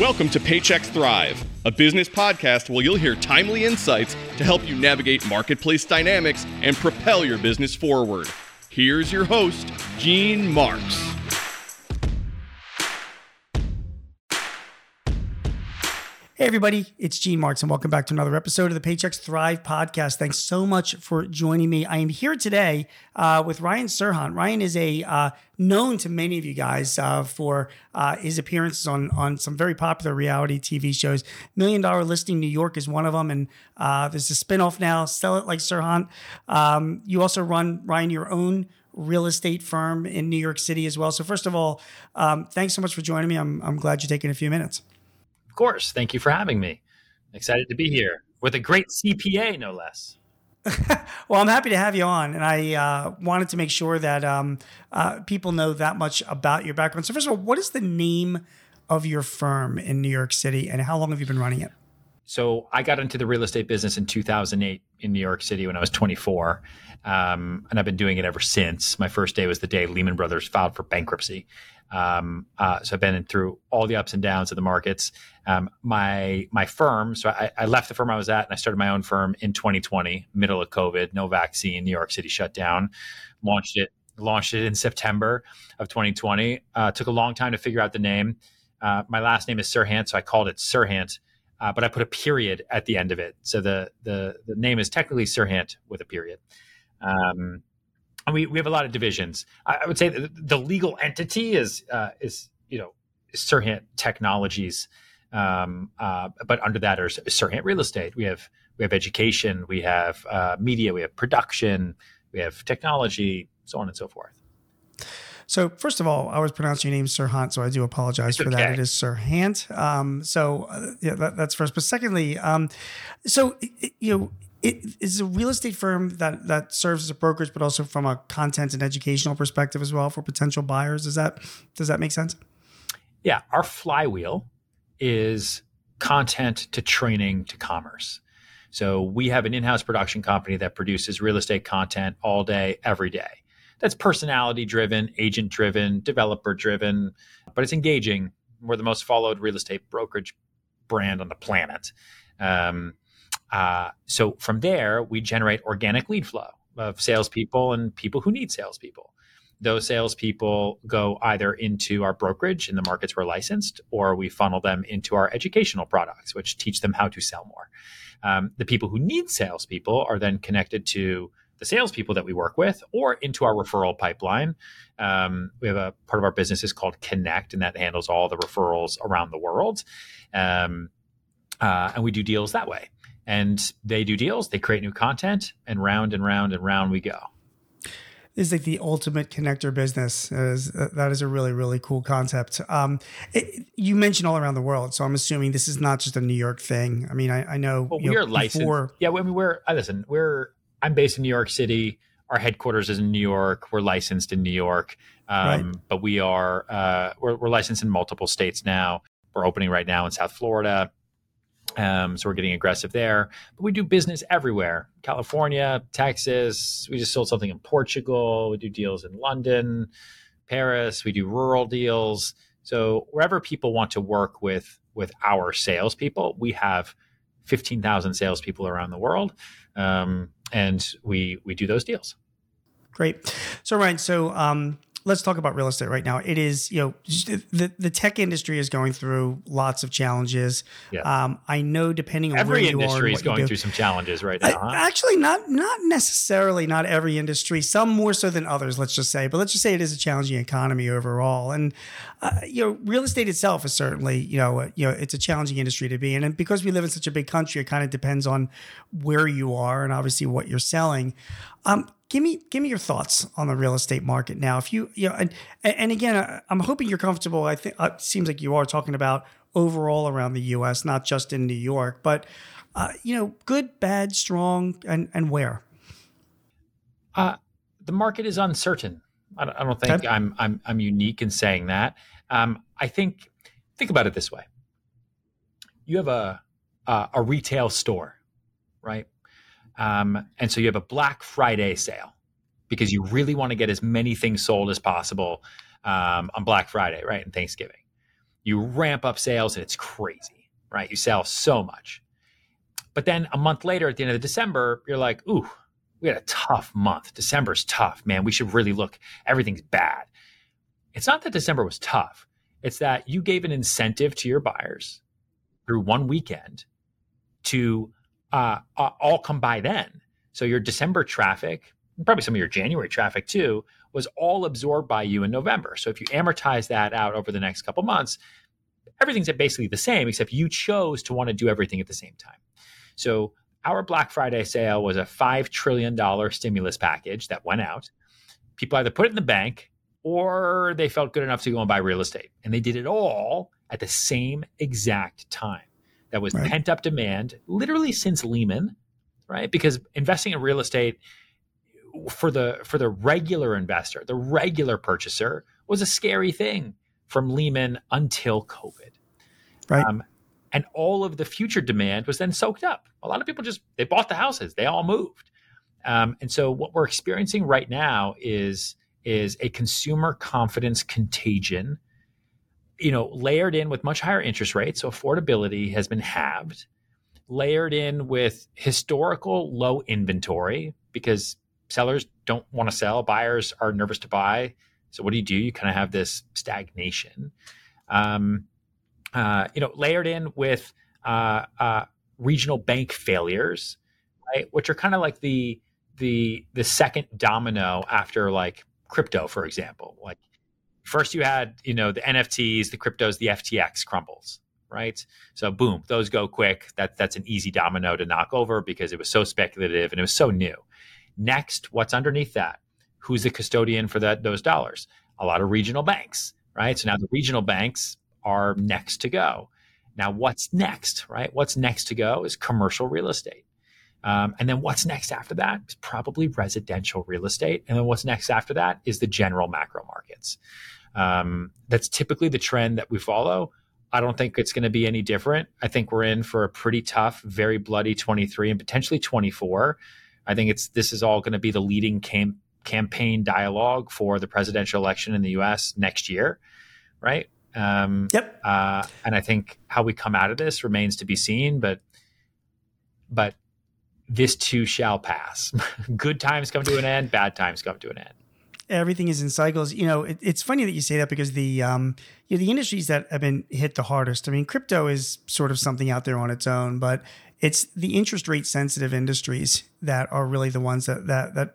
Welcome to Paychex Thrive, a business podcast where you'll hear timely insights to help you navigate marketplace dynamics and propel your business forward. Here's your host, Gene Marks. Hey everybody, it's Gene Marks and welcome back to another episode of the Paychex Thrive podcast. Thanks so much for joining me. I am here today with Ryan Serhant. Ryan is a known to many of you guys for his appearances on some very popular reality TV shows. Million Dollar Listing New York is one of them, and there's a spinoff now, Sell It Like Serhant. You also run, Ryan, your own real estate firm in New York City as well. So first of all, thanks so much for joining me. I'm glad you're taking a few minutes. Of course. Thank you for having me. Excited to be here with a great CPA, no less. Well, I'm happy to have you on. And I wanted to make sure that people know that much about your background. So first of all, what is the name of your firm in New York City and how long have you been running it? So I got into the real estate business in 2008 in New York City when I was 24. And I've been doing it ever since. My first day was the day Lehman Brothers filed for bankruptcy. So I've been through all the ups and downs of the markets. My firm, so I left the firm I was at and I started my own firm in 2020, middle of COVID, no vaccine, New York City shut down, launched it in September of 2020. Took a long time to figure out the name. My last name is Serhant, so I called it Serhant, but I put a period at the end of it. So the name is technically Serhant with a period. And we have a lot of divisions. I would say the legal entity is Serhant Technologies, but under that is Serhant Real Estate. We have education, we have media, we have production, we have technology, so on and so forth. So first of all, I was pronouncing your name Serhant, so I do apologize for that. It is Serhant. That's first. But secondly, it is a real estate firm that serves as a brokerage, but also from a content and educational perspective as well for potential buyers. Does that make sense? Yeah. Our flywheel is content to training to commerce. So we have an in-house production company that produces real estate content all day, every day. That's personality driven, agent driven, developer driven, but it's engaging. We're the most followed real estate brokerage brand on the planet. So from there, we generate organic lead flow of salespeople and people who need salespeople. Those salespeople go either into our brokerage in the markets we're licensed, or we funnel them into our educational products, which teach them how to sell more. The people who need salespeople are then connected to the salespeople that we work with or into our referral pipeline. We have a part of our business is called Connect, and that handles all the referrals around the world. And we do deals that way. And they do deals, they create new content, and round and round and round we go. This is like the ultimate connector business. That is a really, really cool concept. You mentioned all around the world, so I'm assuming this is not just a New York thing. I mean, I know. Well, we are licensed. I'm based in New York City. Our headquarters is in New York. We're licensed in New York, right. But we are we're licensed in multiple states now. We're opening right now in South Florida. So we're getting aggressive there, but we do business everywhere. California, Texas, we just sold something in Portugal. We do deals in London, Paris, we do rural deals. So wherever people want to work with our salespeople, we have 15,000 salespeople around the world. And we do those deals. Great. So Ryan, let's talk about real estate right now. It is, the tech industry is going through lots of challenges. Yeah. I know depending on every where you are. Every industry is going through some challenges right now. Actually, not necessarily, not every industry, some more so than others, let's just say. But let's just say it is a challenging economy overall. And, real estate itself is certainly, it's a challenging industry to be in. And because we live in such a big country, it kind of depends on where you are and obviously what you're selling. Give me your thoughts on the real estate market now. If and again, I'm hoping you're comfortable. I think it seems like you are talking about overall around the U.S., not just in New York, but good, bad, strong, and where. The market is uncertain. I don't think okay. I'm unique in saying that. I think about it this way. You have a retail store, right? And so you have a Black Friday sale because you really want to get as many things sold as possible on Black Friday, right? And Thanksgiving. you ramp up sales and it's crazy, right? You sell so much. But then a month later, at the end of December, you're like, ooh, we had a tough month. December's tough, man. We should really look. Everything's bad. It's not that December was tough. It's that you gave an incentive to your buyers through one weekend to all come by then. So your December traffic, probably some of your January traffic too, was all absorbed by you in November. So if you amortize that out over the next couple months, everything's basically the same, except you chose to want to do everything at the same time. So our Black Friday sale was a $5 trillion stimulus package that went out. People either put it in the bank or they felt good enough to go and buy real estate. And they did it all at the same exact time. That was right. Pent-up demand literally since Lehman, right? Because investing in real estate for the regular investor, the regular purchaser, was a scary thing from Lehman until COVID. Right. And all of the future demand was then soaked up. A lot of people they bought the houses, they all moved. And so what we're experiencing right now is a consumer confidence contagion, layered in with much higher interest rates. So affordability has been halved, layered in with historical low inventory because sellers don't want to sell. Buyers are nervous to buy. So what do? You kind of have this stagnation, layered in with regional bank failures, right? Which are kind of like the second domino after like crypto, for example. Like first you had, the NFTs, the cryptos, the FTX crumbles, right? So boom, those go quick. That's an easy domino to knock over because it was so speculative and it was so new. Next, what's underneath that? Who's the custodian for those dollars? A lot of regional banks, right? So now the regional banks are next to go. Now what's next, right? What's next to go is commercial real estate. And then what's next after that is probably residential real estate. And then what's next after that is the general macro markets. That's typically the trend that we follow. I don't think it's going to be any different. I think we're in for a pretty tough, very bloody 23 and potentially 24. I think this is all going to be the leading campaign dialogue for the presidential election in the U.S. next year, right? Yep. And I think how we come out of this remains to be seen, but this too shall pass. Good times come to an end. Bad times come to an end. Everything is in cycles. It's funny that you say that because the industries that have been hit the hardest. I mean, crypto is sort of something out there on its own, but it's the interest rate sensitive industries that are really the ones that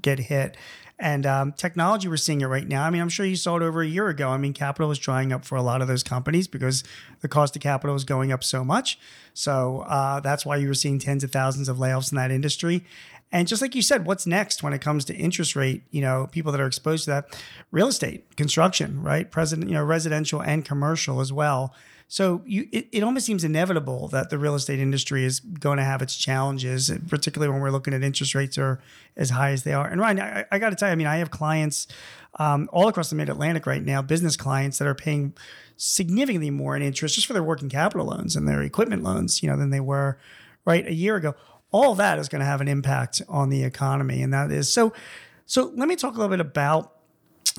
get hit. And technology, we're seeing it right now. I mean, I'm sure you saw it over a year ago. I mean, capital is drying up for a lot of those companies because the cost of capital is going up so much. So that's why you were seeing tens of thousands of layoffs in that industry. And just like you said, what's next when it comes to interest rate, people that are exposed to that, real estate, construction, right? Residential and commercial as well. So it almost seems inevitable that the real estate industry is going to have its challenges, particularly when we're looking at interest rates are as high as they are. And Ryan, I got to tell you, I mean, I have clients all across the Mid-Atlantic right now, business clients that are paying significantly more in interest just for their working capital loans and their equipment loans, than they were right a year ago. All that is going to have an impact on the economy, and that is so. Let me talk a little bit about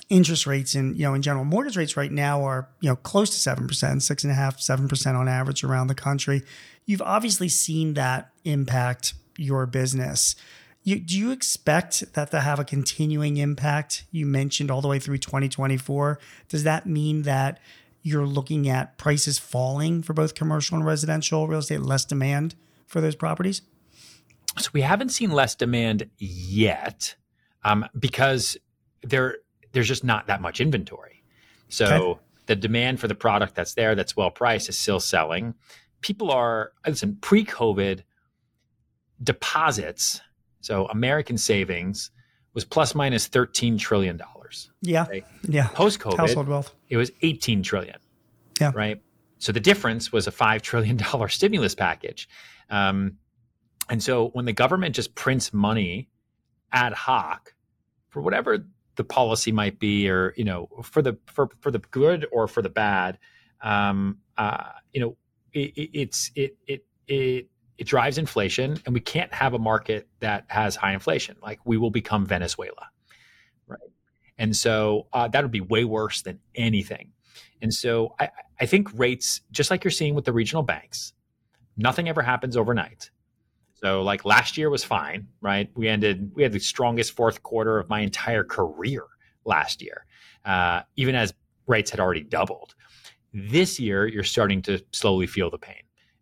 interest rates and, in general. Mortgage rates right now are, close to 7%, 6.5%, 7% on average around the country. You've obviously seen that impact your business. Do you expect that to have a continuing impact? You mentioned all the way through 2024. Does that mean that you're looking at prices falling for both commercial and residential real estate, less demand for those properties? So we haven't seen less demand yet, because there's just not that much inventory. So okay. The demand for the product that's there, that's well-priced, is still selling. People are, pre-COVID deposits, so American savings, was plus minus $13 trillion. Yeah. Right? Yeah. Post-COVID, household wealth, it was $18 trillion. Yeah. Right? So the difference was a $5 trillion stimulus package. And so when the government just prints money ad hoc for whatever the policy might be, or for the good or for the bad, it drives inflation, and we can't have a market that has high inflation. Like we will become Venezuela, right? And so that would be way worse than anything. And so I think rates, just like you're seeing with the regional banks, nothing ever happens overnight. So like last year was fine, right? We had the strongest fourth quarter of my entire career last year, even as rates had already doubled. This year, you're starting to slowly feel the pain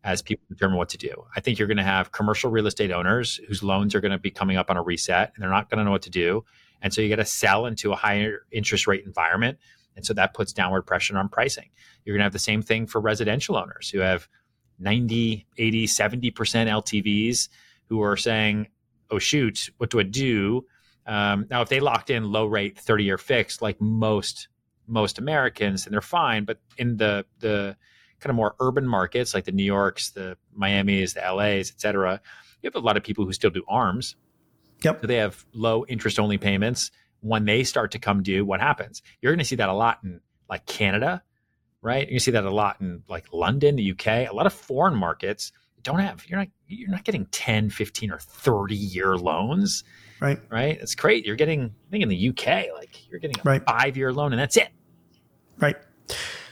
as people determine what to do. I think you're going to have commercial real estate owners whose loans are going to be coming up on a reset, and they're not going to know what to do. And so you got to sell into a higher interest rate environment. And so that puts downward pressure on pricing. You're going to have the same thing for residential owners who have 90, 80, 70% LTVs who are saying, oh, shoot, what do I do? Now, if they locked in low rate 30-year fixed like most Americans, then they're fine. But in the kind of more urban markets like the New Yorks, the Miamis, the LAs, et cetera, you have a lot of people who still do ARMs. Yep. So they have low interest only payments. When they start to come due, what happens? You're going to see that a lot in like Canada, right? You see that a lot in like London, the UK, a lot of foreign markets don't have, you're not getting 10, 15 or 30 year loans, right? It's great. You're getting, I think in the UK, like you're getting a 5-year loan and that's it. Right.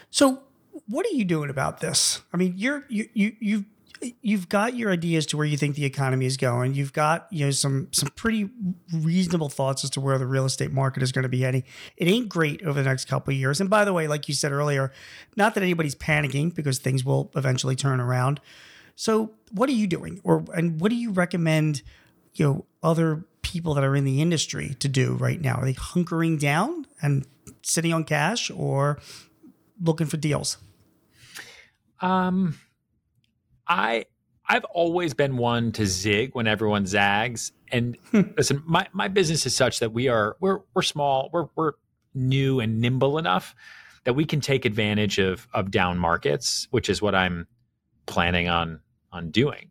So what are you doing about this? I mean, you've got your ideas to where you think the economy is going. You've got, some pretty reasonable thoughts as to where the real estate market is going to be heading. It ain't great over the next couple of years. And by the way, like you said earlier, not that anybody's panicking because things will eventually turn around. So what are you doing? And what do you recommend, other people that are in the industry to do right now? Are they hunkering down and sitting on cash or looking for deals? I've always been one to zig when everyone zags. And listen, my business is such that we're small, we're new and nimble enough that we can take advantage of down markets, which is what I'm planning on doing.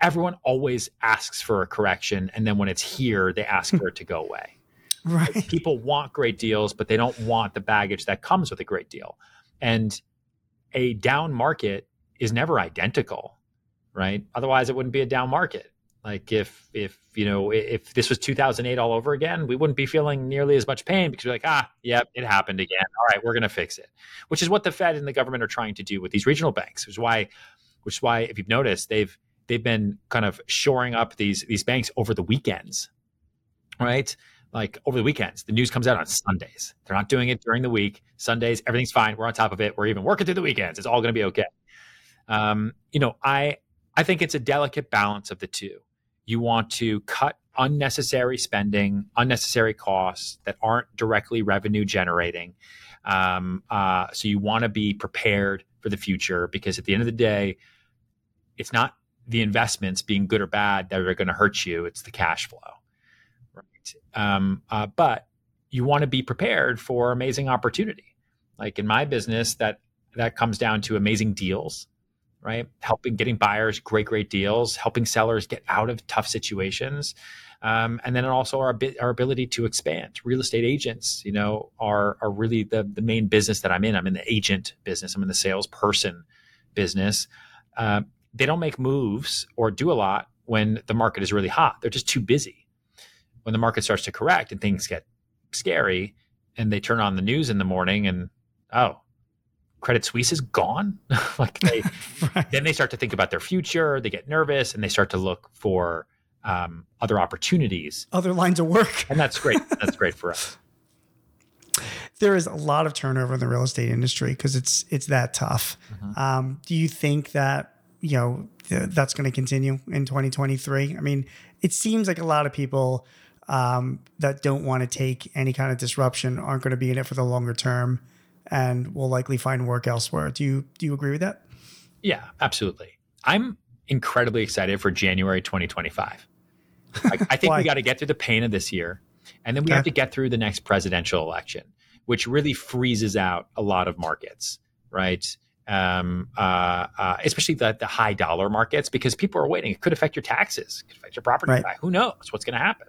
Everyone always asks for a correction, and then when it's here, they ask for it to go away. Right? Like, people want great deals, but they don't want the baggage that comes with a great deal. And a down market is never identical, right? Otherwise, it wouldn't be a down market. Like if this was 2008 all over again, we wouldn't be feeling nearly as much pain because we're like, it happened again. All right, we're going to fix it, which is what the Fed and the government are trying to do with these regional banks, which is why if you've noticed, they've been kind of shoring up these banks over the weekends, right? Like over the weekends, the news comes out on Sundays. They're not doing it during the week. Sundays, everything's fine. We're on top of it. We're even working through the weekends. It's all going to be okay. I think it's a delicate balance of the two. You want to cut unnecessary spending, unnecessary costs that aren't directly revenue generating. So you want to be prepared for the future because at the end of the day, it's not the investments being good or bad that are going to hurt you. It's the cash flow. Right? But you want to be prepared for amazing opportunity. Like in my business, that comes down to amazing deals. Right? Getting buyers great deals, helping sellers get out of tough situations. And then also our ability to expand. Real estate agents, are really the main business that I'm in. I'm in the agent business. I'm in the salesperson business. They don't make moves or do a lot when the market is really hot. They're just too busy. When the market starts to correct and things get scary and they turn on the news in the morning and, oh, Credit Suisse is gone. Like then they start to think about their future. They get nervous and they start to look for other opportunities, other lines of work, and that's great. That's great for us. There is a lot of turnover in the real estate industry because it's that tough. Mm-hmm. Do you think that that's going to continue in 2023? I mean, it seems like a lot of people that don't want to take any kind of disruption aren't going to be in it for the longer term. And will likely find work elsewhere. Do you agree with that? Yeah, absolutely. I'm incredibly excited for January 2025. I think we got to get through the pain of this year, and then we have to get through the next presidential election, which really freezes out a lot of markets, right? Especially the high dollar markets, because people are waiting. It could affect your taxes, it could affect your property. Right. Who knows what's going to happen?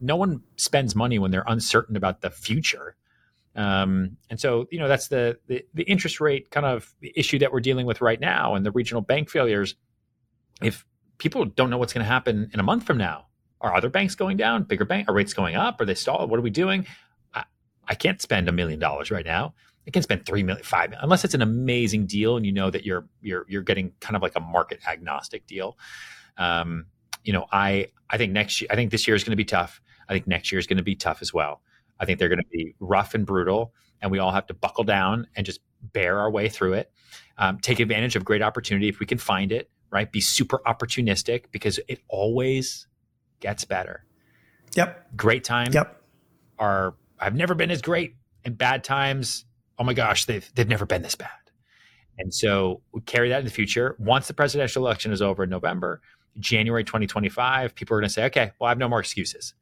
No one spends money when they're uncertain about the future. And so, that's the interest rate kind of issue that we're dealing with right now and the regional bank failures. If people don't know what's going to happen in a month from now, are other banks going down, bigger bank, are rates going up? Are they stalled? What are we doing? I can't spend $1 million right now. I can spend $3 million, $5 million, unless it's an amazing deal and you know that you're getting kind of like a market agnostic deal. I think this year is going to be tough. I think next year is going to be tough as well. I think they're going to be rough and brutal, and we all have to buckle down and just bear our way through it. Take advantage of great opportunity if we can find it, right? Be super opportunistic because it always gets better. Yep. Great times are, I've never been as great, and bad times, oh my gosh, they've never been this bad. And so we carry that in the future. Once the presidential election is over in November, January 2025, people are going to say, okay, well, I have no more excuses.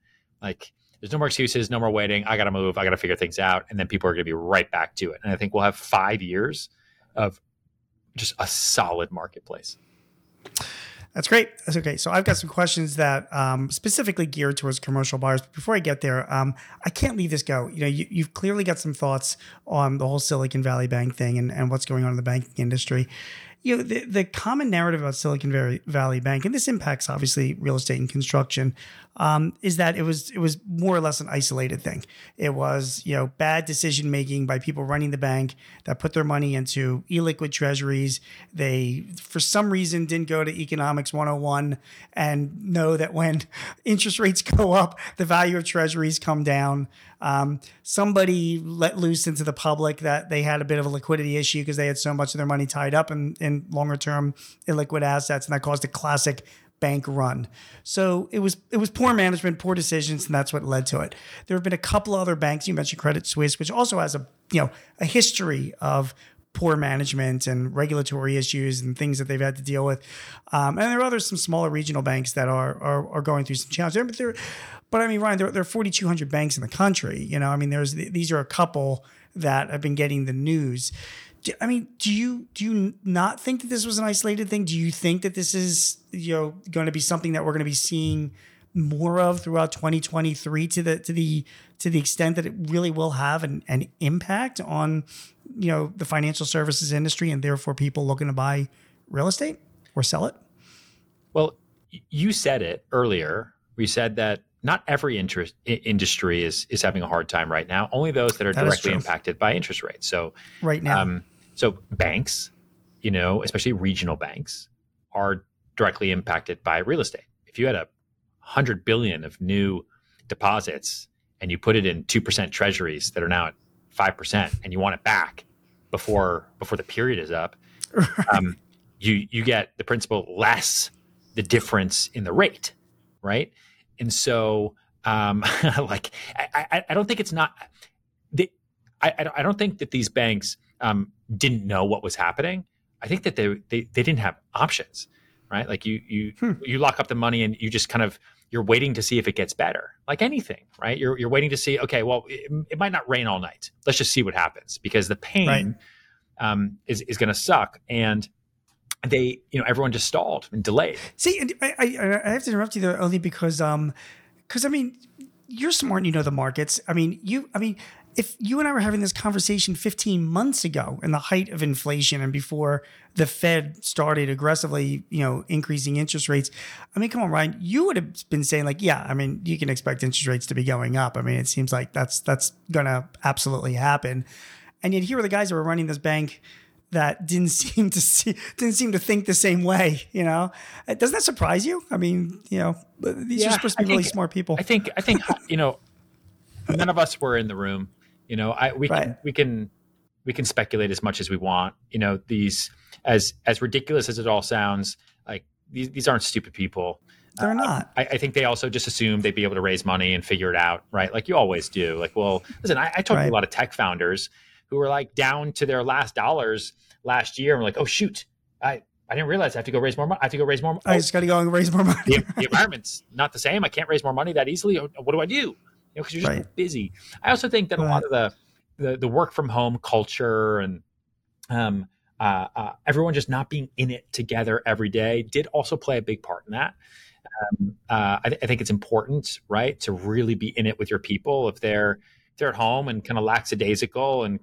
Like, there's no more excuses, no more waiting. I got to move. I got to figure things out. And then people are going to be right back to it. And I think we'll have 5 years of just a solid marketplace. That's great. That's okay. So I've got some questions that specifically geared towards commercial buyers. But before I get there, I can't leave this go. You know, you've clearly got some thoughts on the whole Silicon Valley Bank thing and what's going on in the banking industry. You know, the common narrative about Silicon Valley Bank, and this impacts obviously real estate and construction, is that it was more or less an isolated thing. It was, you know, bad decision making by people running the bank that put their money into illiquid treasuries. They, for some reason, didn't go to Economics 101 and know that when interest rates go up, the value of treasuries come down. Somebody let loose into the public that they had a bit of a liquidity issue because they had so much of their money tied up in longer term illiquid assets, and that caused a classic bank run. So it was poor management, poor decisions, and that's what led to it. There have been a couple other banks. You mentioned Credit Suisse, which also has a history of poor management and regulatory issues and things that they've had to deal with. And there are some smaller regional banks that are going through some challenges. But I mean, Ryan, there are 4,200 banks in the country. You know, I mean, these are a couple that have been getting the news. I mean, do you not think that this was an isolated thing? Do you think that this is, you know, going to be something that we're going to be seeing more of throughout 2023 to the extent that it really will have an impact on, you know, the financial services industry and therefore people looking to buy real estate or sell it? Well, you said it earlier. We said that not every industry is having a hard time right now. Only those that are directly impacted by interest rates. So right now, so banks, you know, especially regional banks, are directly impacted by real estate. If you had 100 billion of new deposits and you put it in 2% treasuries that are now at 5%, and you want it back before the period is up, you get the principal less the difference in the rate, right? And so, I don't think it's not. I don't think that these banks didn't know what was happening. I think that they didn't have options, right? Like you lock up the money and you just kind of. You're waiting to see if it gets better, like anything, right? You're waiting to see, okay, well, it might not rain all night. Let's just see what happens, because the pain is going to suck. And they, you know, everyone just stalled and delayed. See, and I have to interrupt you there only because I mean, you're smart and you know the markets. I mean, if you and I were having this conversation 15 months ago in the height of inflation and before the Fed started aggressively, you know, increasing interest rates, I mean, come on, Ryan, you would have been saying like, yeah, I mean, you can expect interest rates to be going up. I mean, it seems like that's going to absolutely happen. And yet here are the guys that were running this bank that didn't seem to think the same way, you know? Doesn't that surprise you? I mean, you know, these are supposed to be really smart people. I think, you know, none of us were in the room. You know, we can speculate as much as we want. You know, these as ridiculous as it all sounds, like these aren't stupid people. They're not. I think they also just assumed they'd be able to raise money and figure it out, right? Like you always do. Like, well, listen, I talked to a lot of tech founders who were like down to their last dollars last year, and were like, oh shoot, I didn't realize I have to go raise more money. I have to go raise more money. I just got to go and raise more money. The environment's not the same. I can't raise more money that easily. What do I do? Because you're just busy. I also think that a lot of the work from home culture and everyone just not being in it together every day did also play a big part in that. I think it's important, right, to really be in it with your people. If they're at home and kind of lackadaisical, and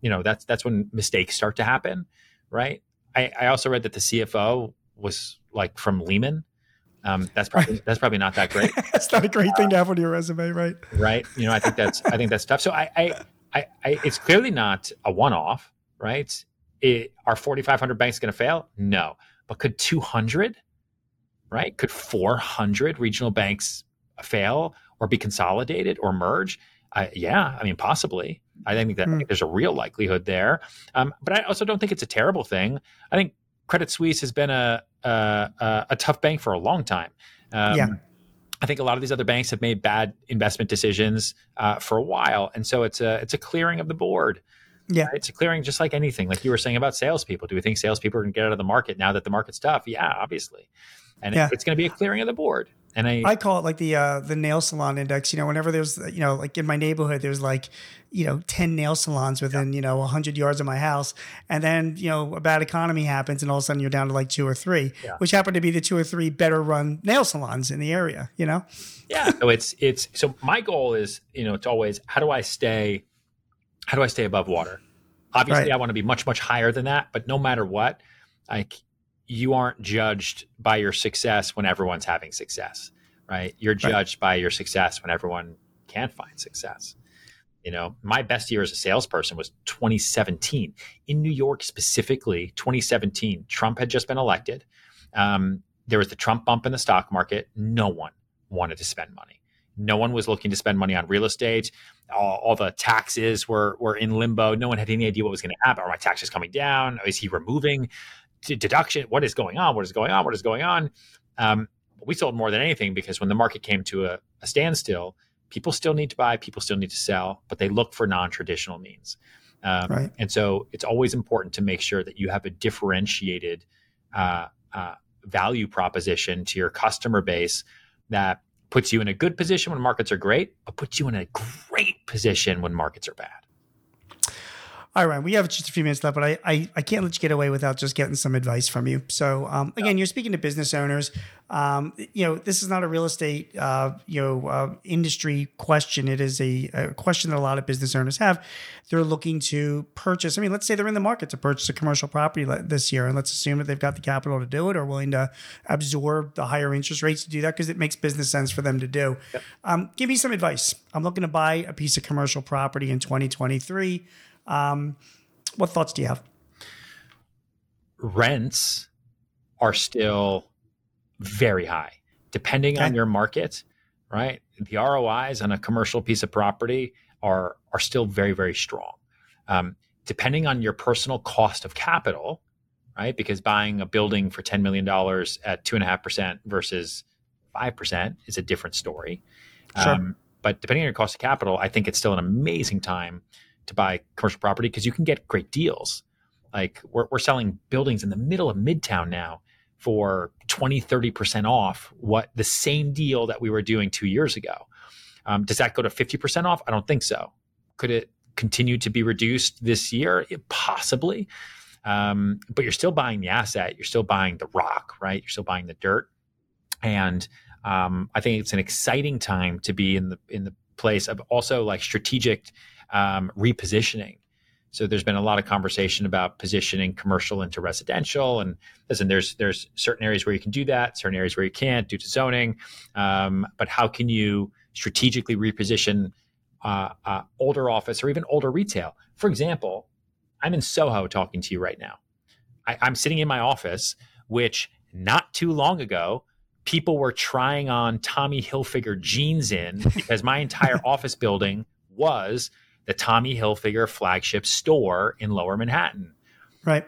you know, that's when mistakes start to happen, right? I also read that the CFO was like from Lehman. That's probably not that great. That's not a great thing to have on your resume, right? Right. You know, I think that's tough. So I it's clearly not a one-off, right? Are 4,500 banks going to fail? No, but could 200, right? Could 400 regional banks fail or be consolidated or merge? Yeah, I mean, possibly. I think there's a real likelihood there. But I also don't think it's a terrible thing. I think Credit Suisse has been a tough bank for a long time. I think a lot of these other banks have made bad investment decisions for a while. And so it's a clearing of the board. Yeah. Right? It's a clearing just like anything. Like you were saying about salespeople. Do we think salespeople are going to get out of the market now that the market's tough? Yeah, obviously. And it's going to be a clearing of the board. And I call it like the nail salon index. You know, whenever there's, you know, like in my neighborhood, there's like, you know, 10 nail salons within, you know, 100 yards of my house. And then, you know, a bad economy happens and all of a sudden you're down to like 2 or 3, which happen to be the 2 or 3 better run nail salons in the area, you know? Yeah. So so my goal is, you know, it's always, how do I stay above water? Obviously I want to be much, much higher than that, but no matter what, you aren't judged by your success when everyone's having success, right? You're judged by your success when everyone can't find success. You know, my best year as a salesperson was 2017. In New York specifically, 2017, Trump had just been elected. There was the Trump bump in the stock market. No one wanted to spend money. No one was looking to spend money on real estate. All the taxes were in limbo. No one had any idea what was going to happen. Are my taxes coming down? Is he removing deduction? What is going on? We sold more than anything because when the market came to a standstill, people still need to buy, people still need to sell, but they look for non-traditional means. And so it's always important to make sure that you have a differentiated value proposition to your customer base that puts you in a good position when markets are great, but puts you in a great position when markets are bad. All right, Ryan, we have just a few minutes left, but I can't let you get away without just getting some advice from you. So again, you're speaking to business owners. You know, this is not a real estate industry question. It is a question that a lot of business owners have. They're looking to purchase. I mean, let's say they're in the market to purchase a commercial property this year, and let's assume that they've got the capital to do it or willing to absorb the higher interest rates to do that because it makes business sense for them to do. Yep. Give me some advice. I'm looking to buy a piece of commercial property in 2023. What thoughts do you have? Rents are still very high, depending on your market, right? The ROIs on a commercial piece of property are still very, very strong. Depending on your personal cost of capital, right? Because buying a building for $10 million at 2.5% versus 5% is a different story. Sure. But depending on your cost of capital, I think it's still an amazing time to buy commercial property because you can get great deals. Like we're selling buildings in the middle of Midtown now for 20, 30% off what the same deal that we were doing 2 years ago. Does that go to 50% off? I don't think so. Could it continue to be reduced this year? Possibly. But you're still buying the asset. You're still buying the rock, right? You're still buying the dirt. And I think it's an exciting time to be in the place of also like strategic repositioning. So there's been a lot of conversation about positioning commercial into residential, and listen, there's certain areas where you can do that, certain areas where you can't due to zoning. But how can you strategically reposition older office or even older retail? For example, I'm in Soho talking to you right now. I'm sitting in my office, which not too long ago, people were trying on Tommy Hilfiger jeans in because my entire office building was the Tommy Hilfiger flagship store in Lower Manhattan. Right.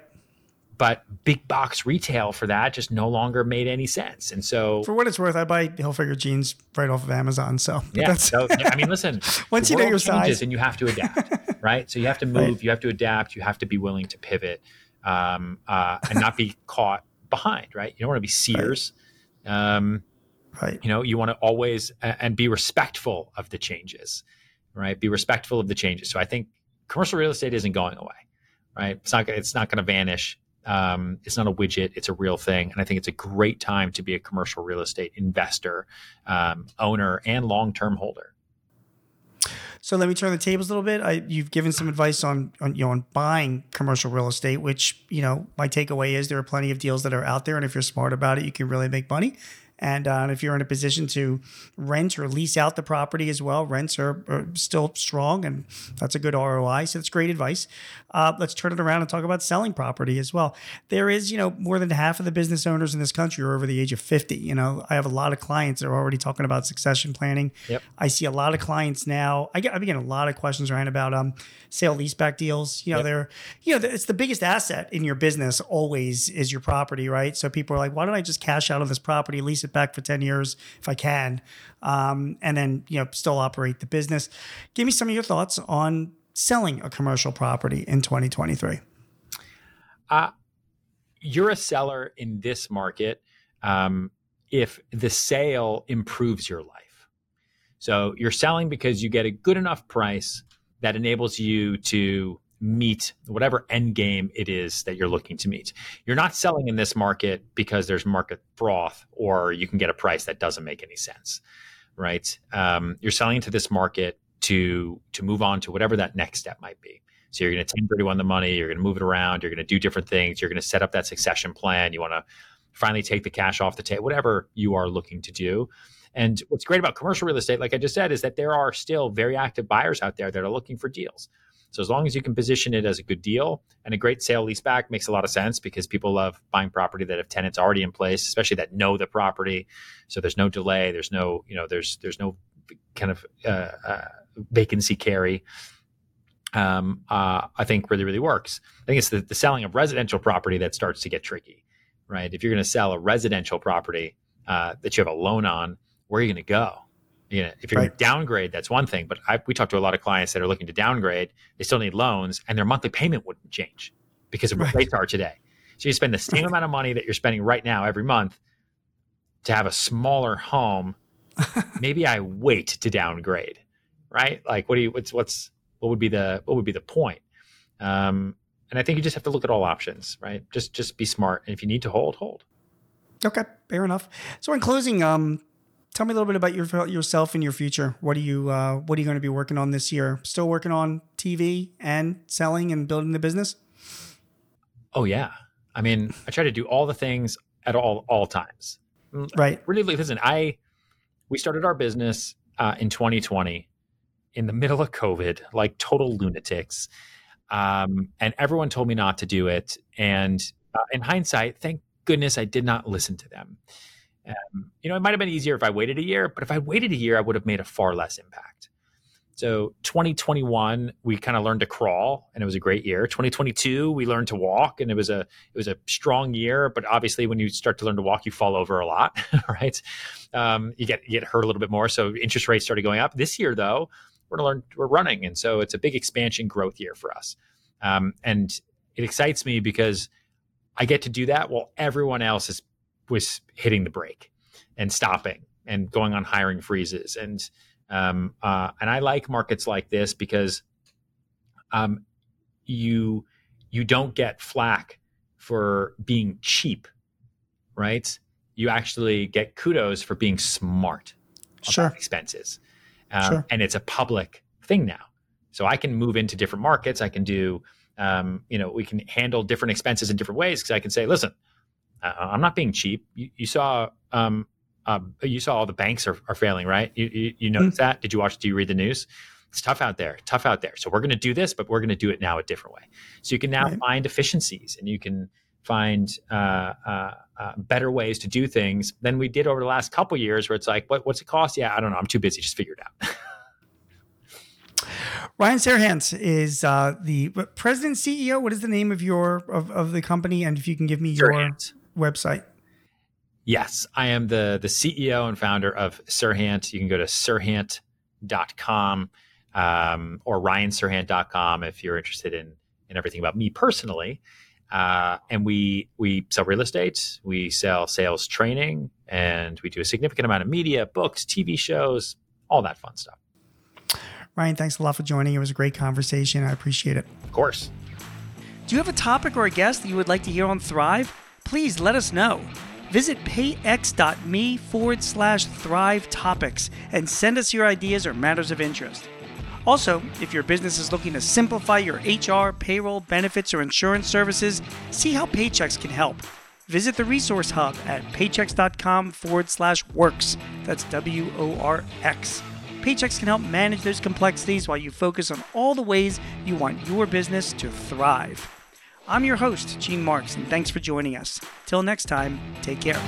But big box retail for that just no longer made any sense. And so for what it's worth, I buy Hilfiger jeans right off of Amazon. So I mean, listen, once you know your size and you have to adapt, right? So you have to move, you have to adapt, you have to be willing to pivot and not be caught behind, right? You don't want to be Sears. You know, you want to always and be respectful of the changes. Right. Be respectful of the changes. So I think commercial real estate isn't going away. Right. It's not going to vanish. It's not a widget. It's a real thing. And I think it's a great time to be a commercial real estate investor, owner, and long-term holder. So let me turn the tables a little bit. You've given some advice on buying commercial real estate, which, you know, my takeaway is there are plenty of deals that are out there. And if you're smart about it, you can really make money. And if you're in a position to rent or lease out the property as well, rents are still strong, and that's a good ROI. So that's great advice. Let's turn it around and talk about selling property as well. There is, more than half of the business owners in this country are over the age of 50. I have a lot of clients that are already talking about succession planning. Yep. I see a lot of clients now. I begin a lot of questions, Ryan, about sale leaseback deals. Yep. It's the biggest asset in your business always is your property, right? So people are like, why don't I just cash out of this property, lease it back for 10 years if I can, and then, still operate the business. Give me some of your thoughts on selling a commercial property in 2023. You're a seller in this market if the sale improves your life. So you're selling because you get a good enough price that enables you to meet whatever end game it is that you're looking to meet. You're not selling in this market because there's market froth or you can get a price that doesn't make any sense, right? You're selling into this market to move on to whatever that next step might be. So you're going to 1031 the money, you're going to move it around, you're going to do different things, you're going to set up that succession plan, you want to finally take the cash off the table, whatever you are looking to do. And what's great about commercial real estate, like I just said, is that there are still very active buyers out there that are looking for deals. So as long as you can position it as a good deal, and a great sale leaseback makes a lot of sense because people love buying property that have tenants already in place, especially that know the property. So there's no delay. There's no, there's no kind of vacancy carry. I think really works. I think it's the selling of residential property that starts to get tricky, right? If you're going to sell a residential property that you have a loan on, where are you going to go? If you're right. Downgrade, that's one thing. But we talk to a lot of clients that are looking to downgrade. They still need loans, and their monthly payment wouldn't change because of what rates are today. So you spend the same amount of money that you're spending right now every month to have a smaller home. Maybe I wait to downgrade, right? Like, what would be the point? And I think you just have to look at all options, right? Just be smart, and if you need to hold. Okay, fair enough. So in closing, tell me a little bit about yourself and your future. What are you going to be working on this year? Still working on TV and selling and building the business? Oh yeah. I mean, I try to do all the things at all times. Right. Really, listen, we started our business in 2020 in the middle of COVID, like total lunatics. And everyone told me not to do it. And in hindsight, thank goodness I did not listen to them. It might've been easier if I waited a year, but if I waited a year, I would have made a far less impact. So 2021, we kind of learned to crawl and it was a great year. 2022, we learned to walk and it was a strong year, but obviously when you start to learn to walk, you fall over a lot, right? You get hurt a little bit more. So interest rates started going up. This year though, we're running. And so it's a big expansion growth year for us. And it excites me because I get to do that while everyone else was hitting the brake and stopping and going on hiring freezes. And I like markets like this because you don't get flack for being cheap, right? You actually get kudos for being smart about expenses. And it's a public thing now. So I can move into different markets. I can do, we can handle different expenses in different ways because I can say, listen, I'm not being cheap. You saw all the banks are failing, right? You noticed that? Do you read the news? It's tough out there. So we're going to do this, but we're going to do it now a different way. So you can now find efficiencies and you can find better ways to do things than we did over the last couple of years where it's like, what's it cost? Yeah, I don't know. I'm too busy. Just figure it out. Ryan Serhant is the president, CEO. What is the name of your the company? And if you can give me Serhant. Your website. Yes, I am the CEO and founder of Serhant. You can go to serhant.com or ryanserhant.com if you're interested in everything about me personally. And we sell real estate, we sell sales training, and we do a significant amount of media, books, TV shows, all that fun stuff. Ryan, thanks a lot for joining. It was a great conversation. I appreciate it. Of course. Do you have a topic or a guest that you would like to hear on Thrive? Please let us know. Visit payx.me/Thrive Topics and send us your ideas or matters of interest. Also, if your business is looking to simplify your HR, payroll, benefits, or insurance services, see how Paychex can help. visit the resource hub at paychex.com/works. That's WORX. Paychex can help manage those complexities while you focus on all the ways you want your business to thrive. I'm your host, Gene Marks, and thanks for joining us. Till next time, take care.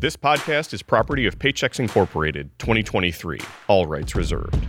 This podcast is property of Paychex Incorporated, 2023. All rights reserved.